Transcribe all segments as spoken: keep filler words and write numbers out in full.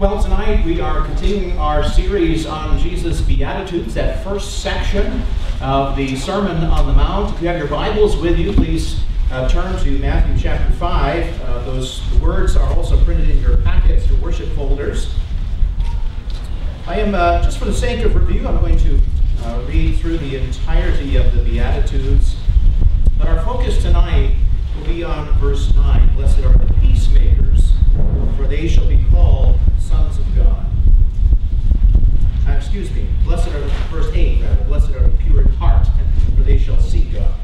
Well, tonight we are continuing our series on Jesus' Beatitudes, that first section of the Sermon on the Mount. If you have your Bibles with you, please uh, turn to Matthew chapter five. Uh, those words are also printed in your packets, your worship folders. I am, uh, just for the sake of review, I'm going to uh, read through the entirety of the Beatitudes. But our focus tonight will be on verse nine. Blessed are the peacemakers, for they shall be called sons of God. Uh, excuse me, blessed are, verse eight rather, blessed are the pure in heart, for they shall see God.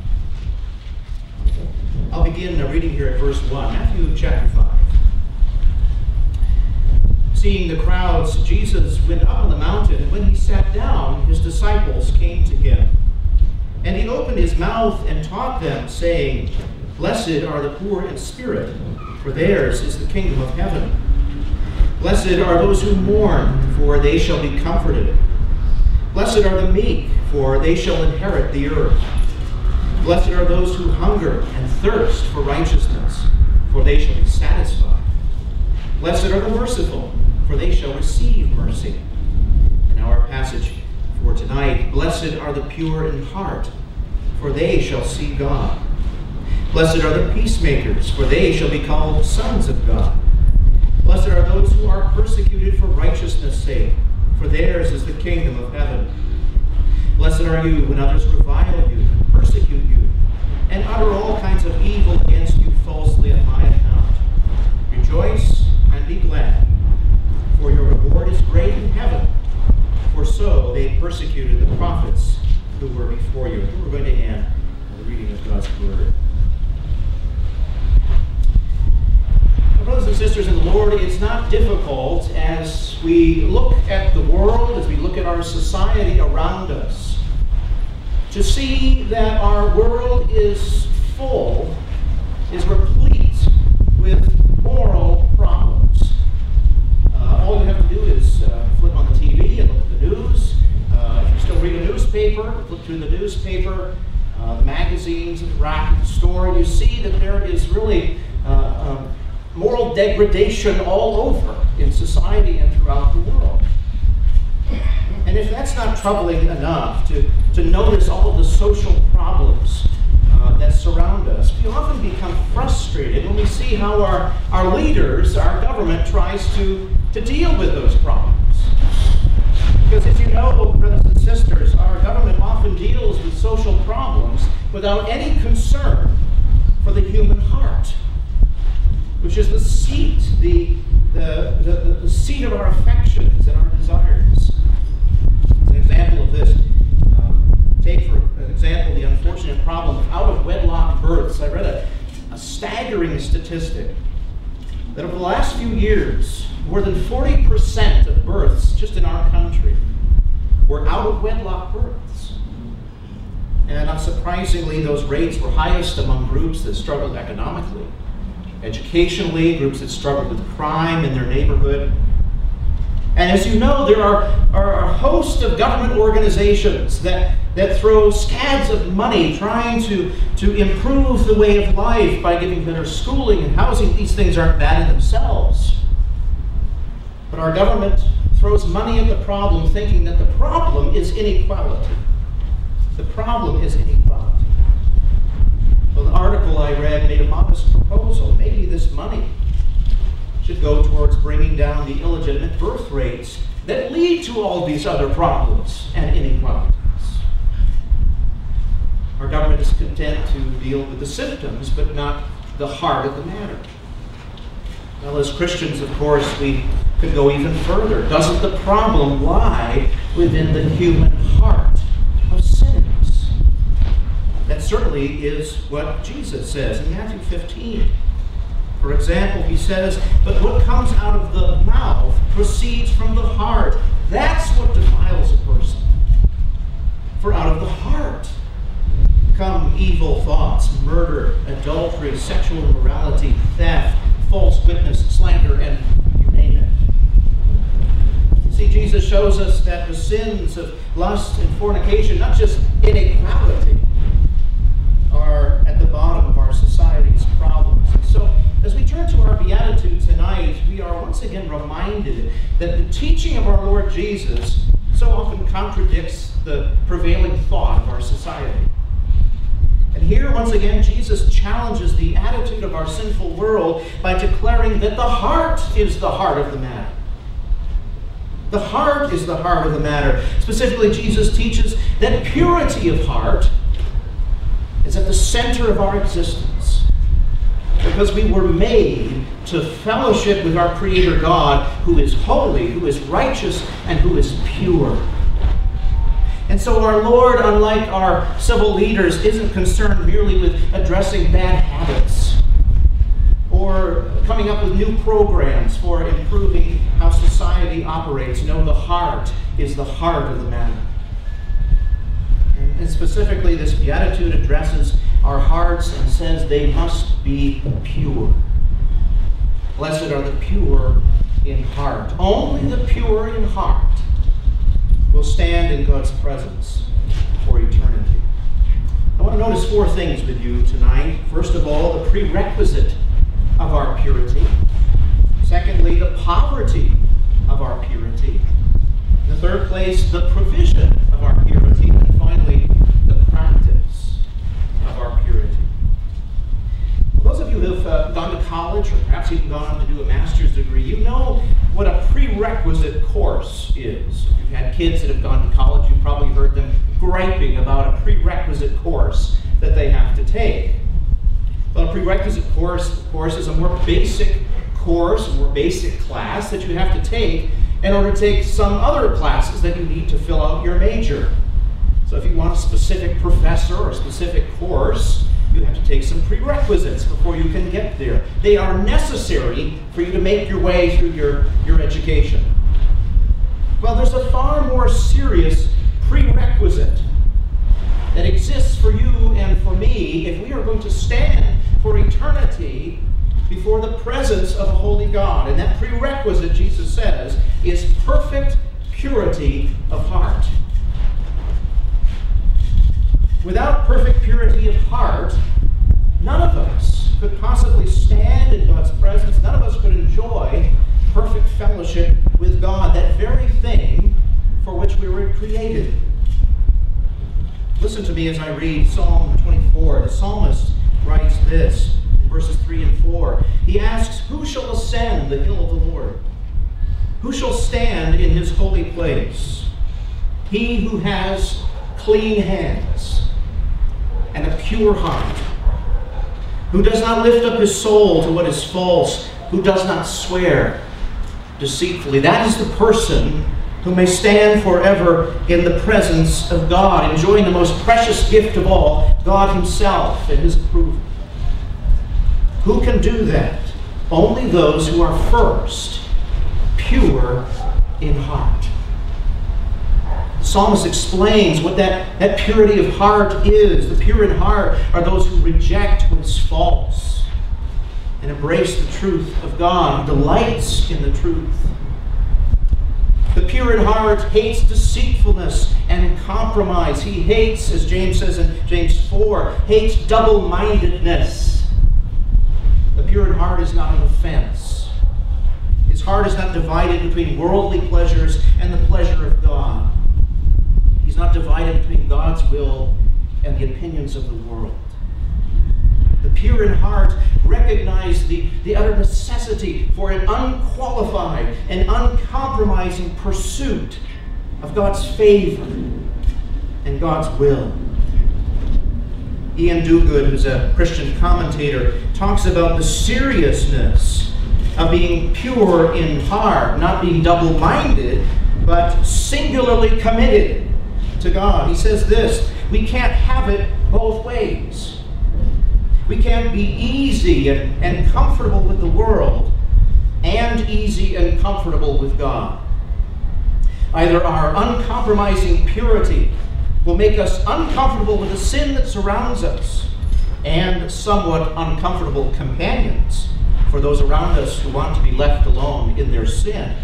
I'll begin uh, reading here at verse one, Matthew chapter five. Seeing the crowds, Jesus went up on the mountain, and when he sat down, his disciples came to him. And he opened his mouth and taught them, saying, Blessed are the poor in spirit, for theirs is the kingdom of heaven. Blessed are those who mourn, for they shall be comforted. Blessed are the meek, for they shall inherit the earth. Blessed are those who hunger and thirst for righteousness, for they shall be satisfied. Blessed are the merciful, for they shall receive mercy. And our passage for tonight, blessed are the pure in heart, for they shall see God. Blessed are the peacemakers, for they shall be called sons of God. Blessed are those who are persecuted for righteousness' sake, for theirs is the kingdom of heaven. Blessed are you when others revile you, and persecute you, and utter all kinds of evil against you falsely on my account. Rejoice and be glad, for your reward is great in heaven. For so they persecuted the prophets who were before you. We're going to end the reading of God's word. Well, brothers and sisters in the Lord, it's not difficult as we look at the world, as we look at our society around us, to see that our world is full, is replete with moral problems. Uh, all you have to do is uh, flip on the T V and look at the news. Uh, if you still read a newspaper, flip through the newspaper, uh, magazines, and rack at the store, and you see that there is really uh, uh, moral degradation all over in society and throughout the world. And if that's not troubling enough to, to notice all of the social problems uh, that surround us, we often become frustrated when we see how our, our leaders, our government, tries to, to deal with those problems. Because as you know, brothers and sisters, our government often deals with social problems without any concern for the human heart, which is the seat, the, the, the, the seat of our affections and our desires. As an example of this, uh, take for example the unfortunate problem of out-of-wedlock births. I read a, a staggering statistic that over the last few years, more than forty percent of births just in our country were out-of-wedlock births. And unsurprisingly, those rates were highest among groups that struggled economically, educationally, groups that struggle with crime in their neighborhood. And as you know, there are, are a host of government organizations that, that throw scads of money trying to, to improve the way of life by giving better schooling and housing. These things aren't bad in themselves. But our government throws money at the problem thinking that the problem is inequality. The problem is inequality. Well, an article I read made a modest proposal. Maybe this money should go towards bringing down the illegitimate birth rates that lead to all these other problems and inequalities. Our government is content to deal with the symptoms, but not the heart of the matter. Well, as Christians, of course, we could go even further. Doesn't the problem lie within the human heart of sin? That certainly is what Jesus says in Matthew fifteen. For example, he says, but what comes out of the mouth proceeds from the heart. That's what defiles a person. For out of the heart come evil thoughts, murder, adultery, sexual immorality, theft, false witness, slander, and you name it. See, Jesus shows us that the sins of lust and fornication, not just inequality, are at the bottom of our society's problems. And so, as we turn to our Beatitudes tonight, we we are once again reminded that the teaching of our Lord Jesus so often contradicts the prevailing thought of our society. And here, once again, Jesus challenges the attitude of our sinful world by declaring that the heart is the heart of the matter. The heart is the heart of the matter. Specifically, Jesus teaches that purity of heart is at the center of our existence, because we were made to fellowship with our Creator God, who is holy, who is righteous, and who is pure. And so our Lord, unlike our civil leaders, isn't concerned merely with addressing bad habits or coming up with new programs for improving how society operates. No, the heart is the heart of the matter. And specifically, this beatitude addresses our hearts and says they must be pure. Blessed are the pure in heart. Only the pure in heart will stand in God's presence for eternity. I want to notice four things with you tonight. First of all, the prerequisite of our purity. Secondly, the poverty of our purity. In the third place, the provision of our purity. And finally, the practice of our purity. Well, those of you who have uh, gone to college, or perhaps even gone on to do a master's degree, you know what a prerequisite course is. If you've had kids that have gone to college, you've probably heard them griping about a prerequisite course that they have to take. Well, a prerequisite course, of course, is a more basic course, a more basic class that you have to take in order to take some other classes that you need to fill out your major. So if you want a specific professor or a specific course, you have to take some prerequisites before you can get there. They are necessary for you to make your way through your, your education. Well, there's a far more serious prerequisite that exists for you and for me if we are going to stand for eternity before the presence of a holy God. And that prerequisite, Jesus says, is perfect purity of heart. Without perfect purity of heart, none of us could possibly stand in God's presence. None of us could enjoy perfect fellowship with God, that very thing for which we were created. Listen to me as I read Psalm twenty-four. The psalmist writes this in verses three and four. He asks, "Who shall ascend the hill of the Lord? Who shall stand in his holy place? He who has clean hands and a pure heart, who does not lift up his soul to what is false, who does not swear deceitfully." That is the person who may stand forever in the presence of God, enjoying the most precious gift of all, God himself and his approval. Who can do that? Only those who are first pure in heart. The psalmist explains what that, that purity of heart is. The pure in heart are those who reject what is false and embrace the truth of God, who delights in the truth. The pure in heart hates deceitfulness and compromise. He hates, as James says in James four, hates double-mindedness. The pure in heart is not an offense. His heart is not divided between worldly pleasures and the pleasure of God. He's not divided between God's will and the opinions of the world. The pure in heart recognize the, the utter necessity for an unqualified and uncompromising pursuit of God's favor and God's will. Ian Duguid, who's a Christian commentator, talks about the seriousness of being pure in heart, not being double-minded, but singularly committed to God. He says this, "We can't have it both ways. We can't be easy and, and comfortable with the world and easy and comfortable with God. Either our uncompromising purity will make us uncomfortable with the sin that surrounds us and somewhat uncomfortable companions for those around us who want to be left alone in their sin.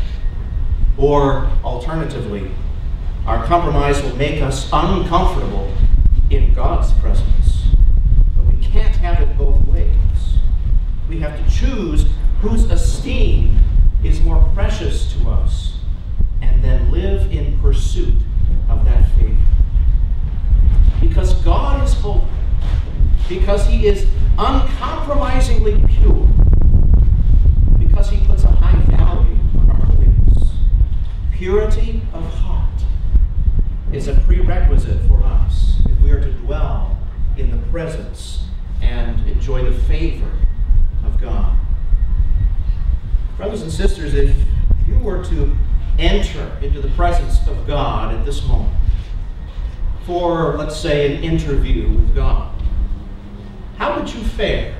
Or, alternatively, our compromise will make us uncomfortable in God's presence." Can't have it both ways. We have to choose whose esteem is more precious to us, and then live in pursuit of that favor. Because God is holy, because he is uncompromisingly pure, because he puts a high value on our holiness. Purity of heart is a prerequisite for us if we are to dwell in the presence and enjoy the favor of God. Brothers and sisters, if you were to enter into the presence of God at this moment for, let's say, an interview with God, how would you fare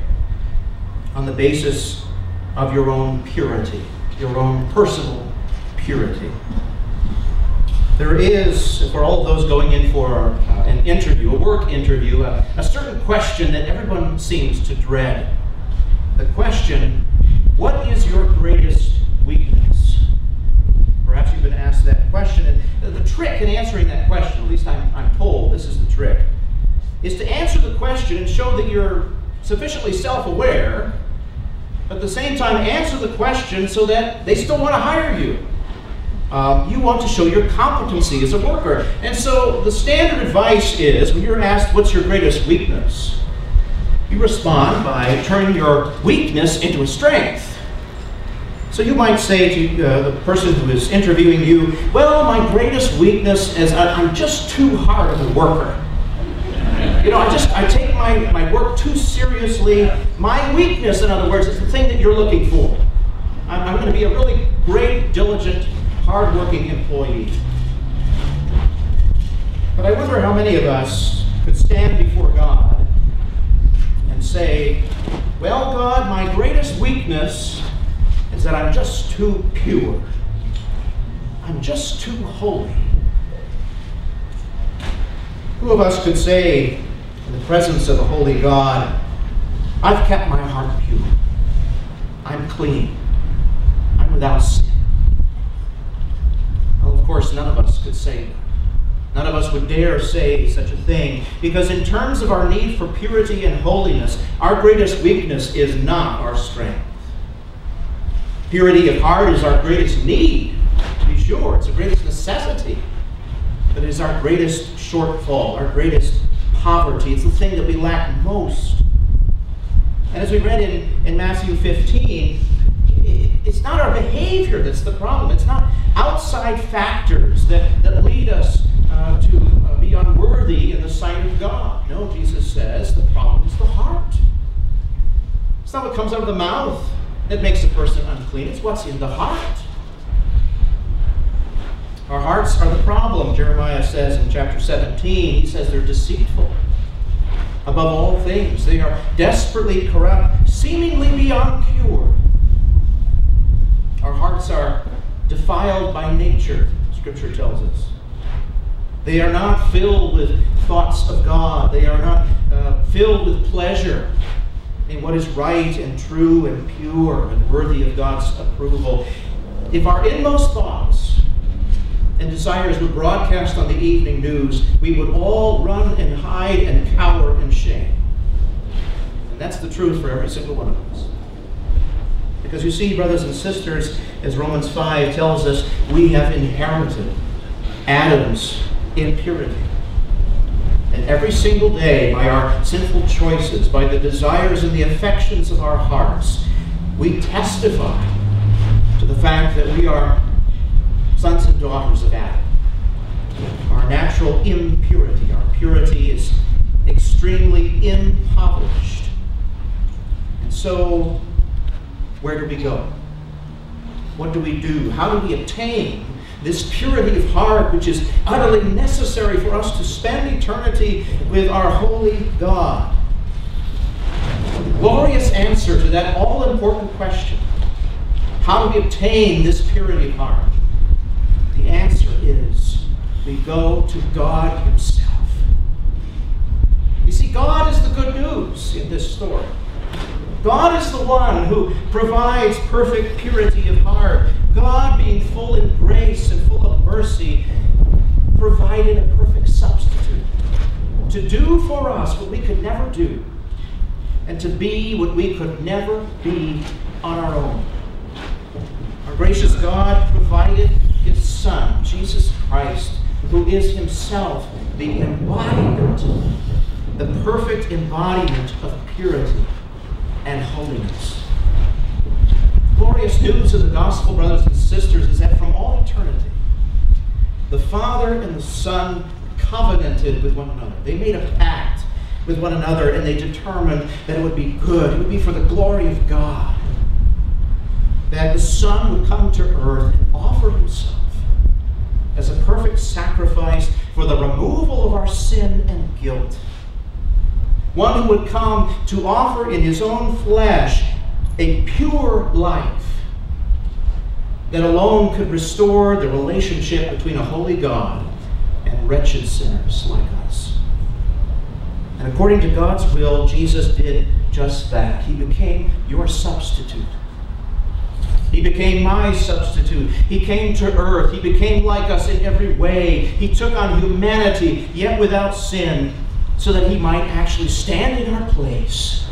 on the basis of your own purity, your own personal purity? There is, for all of those going in for uh, an interview, a work interview, uh, a certain question that everyone seems to dread. The question, what is your greatest weakness? Perhaps you've been asked that question, and the trick in answering that question, at least I'm, I'm told this is the trick, is to answer the question and show that you're sufficiently self-aware, but at the same time answer the question so that they still want to hire you. Um, you want to show your competency as a worker. And so the standard advice is, when you're asked what's your greatest weakness, you respond by turning your weakness into a strength. So you might say to uh, the person who is interviewing you, well, my greatest weakness is I, I'm just too hard of a worker. You know, I just, I take my, my work too seriously. My weakness, in other words, is the thing that you're looking for. I'm, I'm going to be a really great, diligent, hard-working employee. But I wonder how many of us could stand before God and say, well, God, my greatest weakness is that I'm just too pure. I'm just too holy. Who of us could say, in the presence of a holy God, I've kept my heart pure. I'm clean. I'm without sin. Of course, none of us could say that. None of us would dare say such a thing, because in terms of our need for purity and holiness, our greatest weakness is not our strength. Purity of heart is our greatest need, to be sure. It's the greatest necessity, but it is our greatest shortfall, our greatest poverty. It's the thing that we lack most. And as we read in, in Matthew fifteen, it's not our behavior that's the problem. It's not outside factors that, that lead us uh, to uh, be unworthy in the sight of God. No, Jesus says the problem is the heart. It's not what comes out of the mouth that makes a person unclean. It's what's in the heart. Our hearts are the problem, Jeremiah says in chapter seventeen. He says they're deceitful above all things. They are desperately corrupt, seemingly beyond cure. Our hearts are defiled by nature, Scripture tells us. They are not filled with thoughts of God. They are not uh, filled with pleasure in what is right and true and pure and worthy of God's approval. If our inmost thoughts and desires were broadcast on the evening news, we would all run and hide and cower in shame. And that's the truth for every single one of us. Because you see, brothers and sisters, as Romans five tells us, we have inherited Adam's impurity. And every single day, by our sinful choices, by the desires and the affections of our hearts, we testify to the fact that we are sons and daughters of Adam. Our natural impurity, our purity is extremely impoverished. And so, where do we go? What do we do? How do we obtain this purity of heart, which is utterly necessary for us to spend eternity with our holy God? The glorious answer to that all-important question, how do we obtain this purity of heart? The answer is, we go to God himself. You see, God is the good news in this story. God is the one who provides perfect purity of heart. God, being full in grace and full of mercy, provided a perfect substitute to do for us what we could never do and to be what we could never be on our own. Our gracious God provided his Son, Jesus Christ, who is himself the embodiment, the perfect embodiment of purity and holiness. Glorious news of the gospel, brothers and sisters, is that from all eternity, the Father and the Son covenanted with one another. They made a pact with one another, and they determined that it would be good, it would be for the glory of God, that the Son would come to earth and offer himself as a perfect sacrifice for the removal of our sin and guilt. One who would come to offer in his own flesh a pure life that alone could restore the relationship between a holy God and wretched sinners like us. And according to God's will, Jesus did just that. He became your substitute. He became my substitute. He came to earth. He became like us in every way. He took on humanity, yet without sin, so that he might actually stand in our place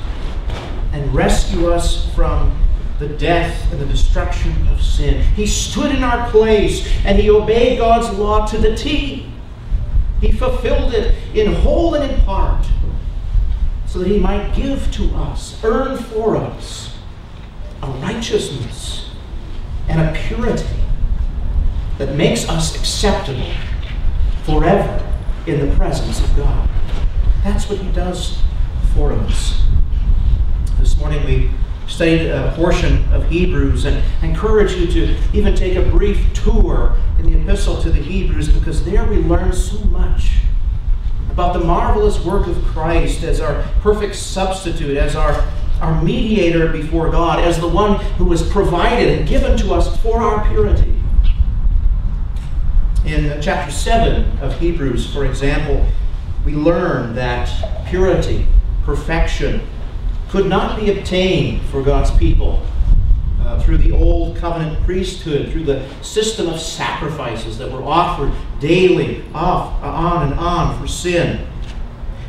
and rescue us from the death and the destruction of sin. He stood in our place, and he obeyed God's law to the T. He fulfilled it in whole and in part, so that he might give to us, earn for us, a righteousness and a purity that makes us acceptable forever in the presence of God. That's what he does for us. This morning we studied a portion of Hebrews, and I encourage you to even take a brief tour in the epistle to the Hebrews, because there we learn so much about the marvelous work of Christ as our perfect substitute, as our, our mediator before God, as the one who was provided and given to us for our purity. In chapter seven of Hebrews, for example, we learn that purity, perfection, could not be obtained for God's people uh, through the old covenant priesthood, through the system of sacrifices that were offered daily off, on and on for sin.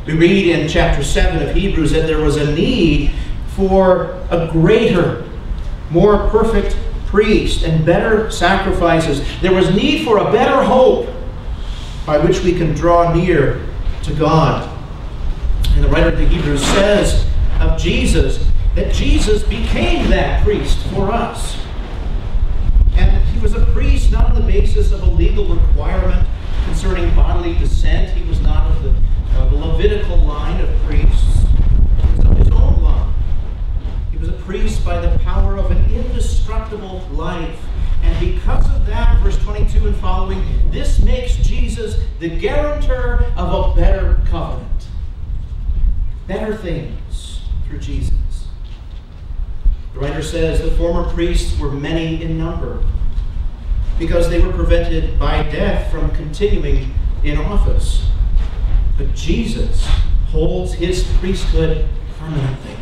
We read in chapter seven of Hebrews that there was a need for a greater, more perfect priest and better sacrifices. There was need for a better hope by which we can draw near to God. And the writer of the Hebrews says of Jesus that Jesus became that priest for us. And he was a priest not on the basis of a legal requirement concerning bodily descent. He was not of the, uh, the Levitical line of priests. He was of his own line. He was a priest by the power of an indestructible life. And because of that, verse twenty-two and following, this makes Jesus the guarantor of a better covenant. Better things through Jesus. The writer says the former priests were many in number because they were prevented by death from continuing in office. But Jesus holds his priesthood permanently.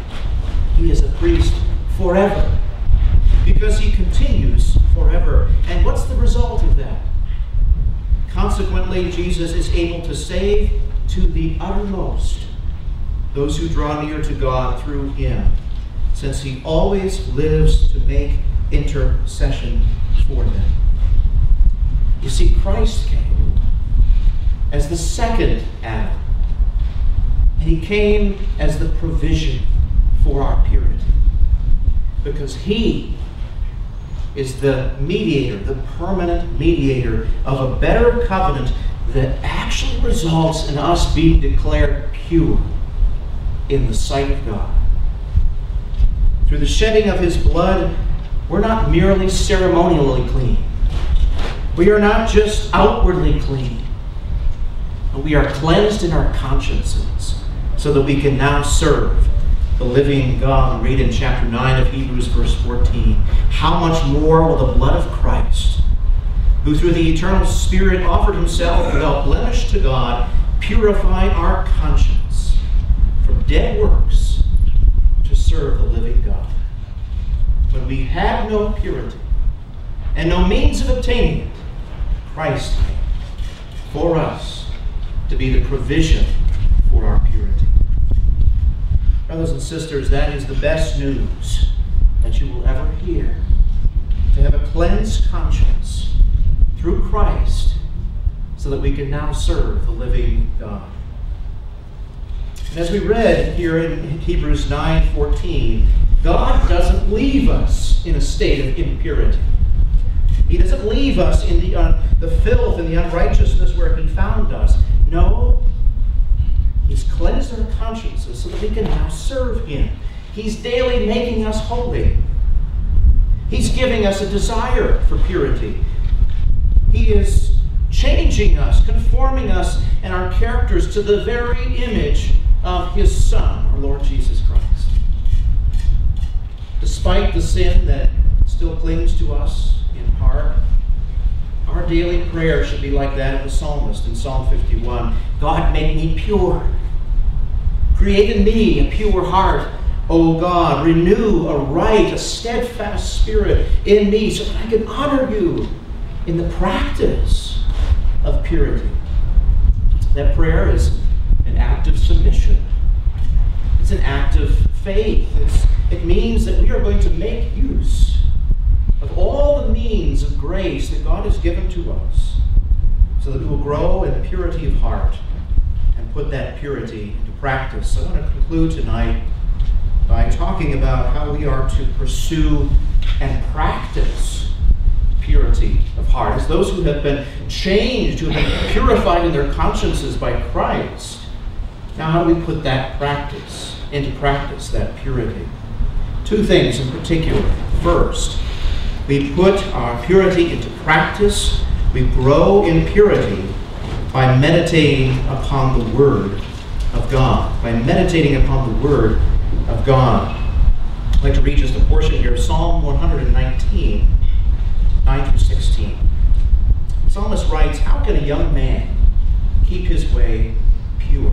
He is a priest forever, because he continues forever. And what's the result of that? Consequently, Jesus is able to save to the uttermost those who draw near to God through him, since he always lives to make intercession for them. You see, Christ came as the second Adam, and he came as the provision for our purity, because he is the mediator, the permanent mediator of a better covenant that actually results in us being declared pure in the sight of God. Through the shedding of his blood, we're not merely ceremonially clean. We are not just outwardly clean, but we are cleansed in our consciences so that we can now serve the living God. Read in chapter nine of Hebrews, verse fourteen. How much more will the blood of Christ, who through the eternal Spirit offered himself without blemish to God, purify our conscience from dead works to serve the living God? When we had no purity and no means of obtaining it, Christ came for us to be the provision for our purity. Brothers and sisters, that is the best news that you will ever hear. to have a cleansed conscience through Christ so that we can now serve the living God. And as we read here in Hebrews nine fourteen, God doesn't leave us in a state of impurity. He doesn't leave us in the, uh, the filth and the unrighteousness where he found us. No, he's cleansed our consciences so that we can now serve him. He's daily making us holy. He's giving us a desire for purity. He is changing us, conforming us and our characters to the very image of his Son, our Lord Jesus Christ. Despite the sin that still clings to us in part, our daily prayer should be like that of the psalmist in Psalm fifty-one. God, make me pure. Create in me a pure heart, O God. Renew a right, a steadfast spirit in me so that I can honor you in the practice of purity. That prayer is an act of submission. It's an act of faith. It's, it means that we are going to make use of all the means of grace that God has given to us so that we will grow in purity of heart and put that purity into practice. So I want to conclude tonight by talking about how we are to pursue and practice purity of heart. As those who have been changed, who have been purified in their consciences by Christ, now how do we put that practice into practice, that purity? Two things in particular. First, we put our purity into practice. We grow in purity by meditating upon the Word of God. By meditating upon the Word of God. I'd like to read just a portion here. Psalm one nineteen, nine through sixteen. The psalmist writes, "How can a young man keep his way pure?"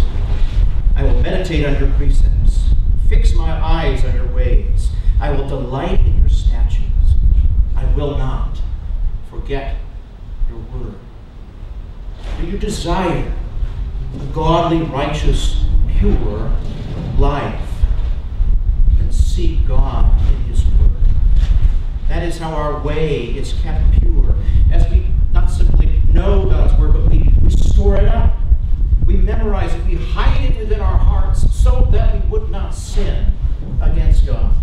I will meditate on your precepts. Fix my eyes on your ways. I will delight in your statutes. I will not forget your word. Do you desire a godly, righteous, pure life? Then seek God in his word. That is how our way is kept pure. As we not simply know God's word, but we, we store it up. We memorize it. We hide it within our hearts so that we would not sin against God.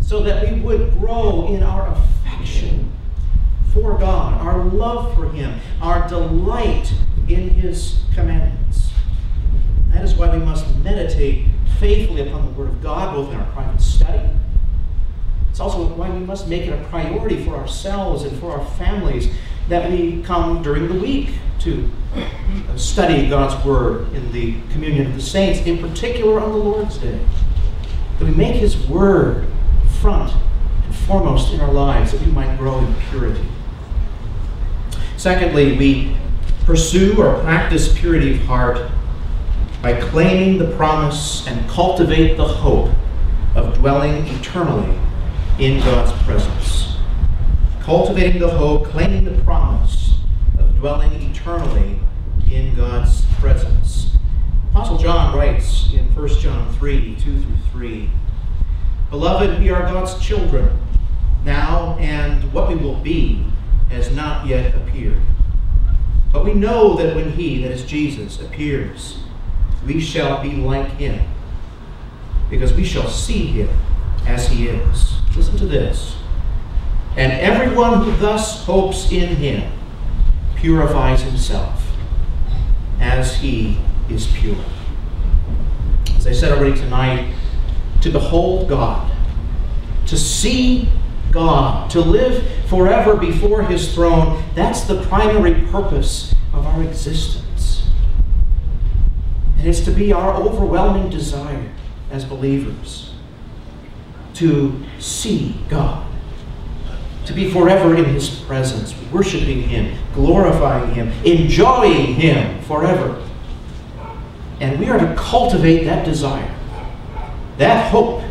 So that we would grow in our affection for God, our love for him, our delight in his commandments. That is why we must meditate faithfully upon the word of God, both in our private study. It's also why we must make it a priority for ourselves and for our families that we come during the week to study God's word in the communion of the saints, in particular on the Lord's Day. That we make his word front and foremost in our lives, that we might grow in purity. Secondly, we pursue or practice purity of heart by claiming the promise and cultivate the hope of dwelling eternally in God's presence. Cultivating the hope, claiming the promise of dwelling eternally in God's presence. Apostle John writes in First John three, two through three, "Beloved, we are God's children now, and what we will be has not yet appeared. But we know that when he, that is Jesus, appears, we shall be like him, because we shall see him as he is." Listen to this. "And everyone who thus hopes in him purifies himself as he is pure." As I said already tonight, to behold God, to see God, to live forever before his throne, that's the primary purpose of our existence. And it's to be our overwhelming desire as believers to see God, to be forever in His presence, worshiping Him, glorifying Him, enjoying Him forever. And we are to cultivate that desire, that hope,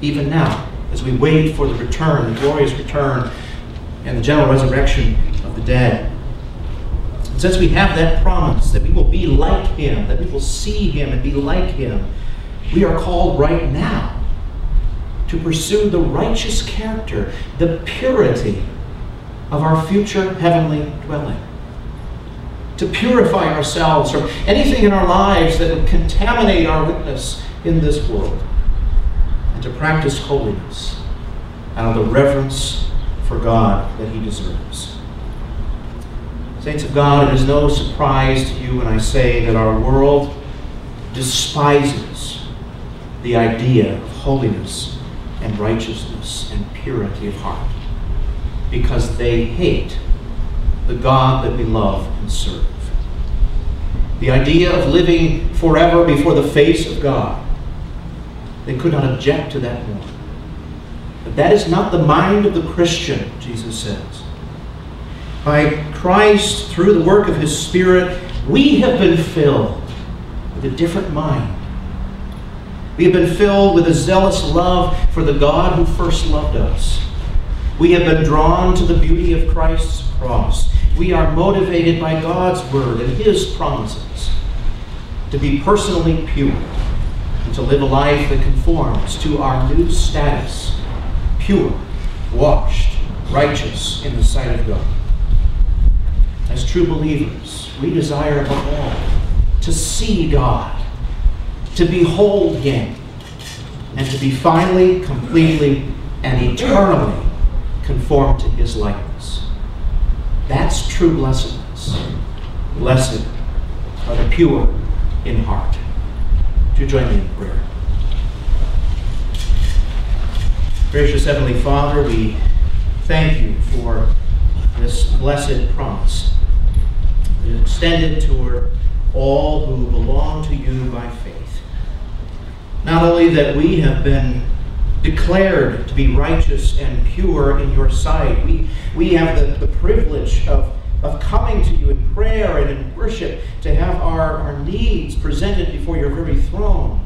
even now, as we wait for the return, the glorious return, and the general resurrection of the dead. And since we have that promise that we will be like Him, that we will see Him and be like Him, we are called right now to pursue the righteous character, the purity of our future heavenly dwelling. To purify ourselves from anything in our lives that would contaminate our witness in this world, and to practice holiness out of the reverence for God that He deserves. Saints of God, it is no surprise to you when I say that our world despises the idea of holiness and righteousness and purity of heart, because they hate the God that we love and serve. The idea of living forever before the face of God, they could not object to that more. But that is not the mind of the Christian, Jesus says. By Christ, through the work of His Spirit, we have been filled with a different mind. We have been filled with a zealous love for the God who first loved us. We have been drawn to the beauty of Christ's cross. We are motivated by God's word and His promises to be personally pure and to live a life that conforms to our new status, pure, washed, righteous in the sight of God. As true believers, we desire above all to see God, to behold Him, and to be finally, completely, and eternally conformed to His likeness. That's true blessedness. Blessed are the pure in heart. Would you join me in prayer? Gracious Heavenly Father, we thank You for this blessed promise that is extended toward all who belong to You by faith. Not only that we have been declared to be righteous and pure in Your sight, we, we have the, the privilege of, of coming to You in prayer and in worship, to have our, our needs presented before Your very throne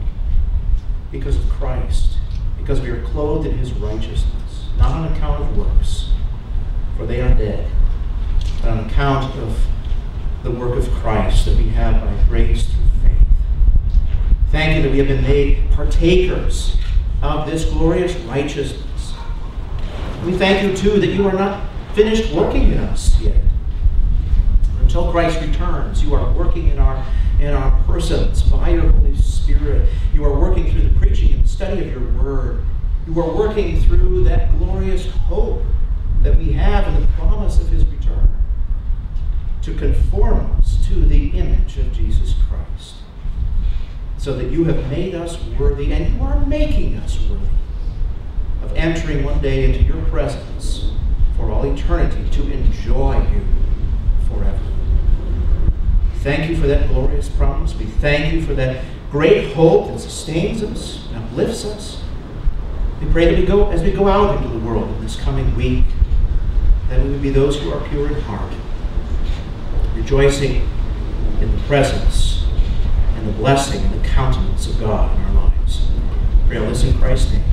because of Christ, because we are clothed in His righteousness, not on account of works, for they are dead, but on account of the work of Christ that we have by grace through faith. Thank You that we have been made partakers of this glorious righteousness. We thank You, too, that You are not finished working in us yet. Until Christ returns, You are working in our, in our persons by Your Holy Spirit. You are working through the preaching and study of Your word. You are working through that glorious hope that we have in the promise of His return to conform us to the image of Jesus Christ, so that You have made us worthy, and You are making us worthy of entering one day into Your presence for all eternity to enjoy You forever. Thank You for that glorious promise. We thank You for that great hope that sustains us and uplifts us. We pray that we go, as we go out into the world in this coming week, that we would be those who are pure in heart, rejoicing in the presence and the blessing and the countenance of God in our lives. We pray all this in Christ's name.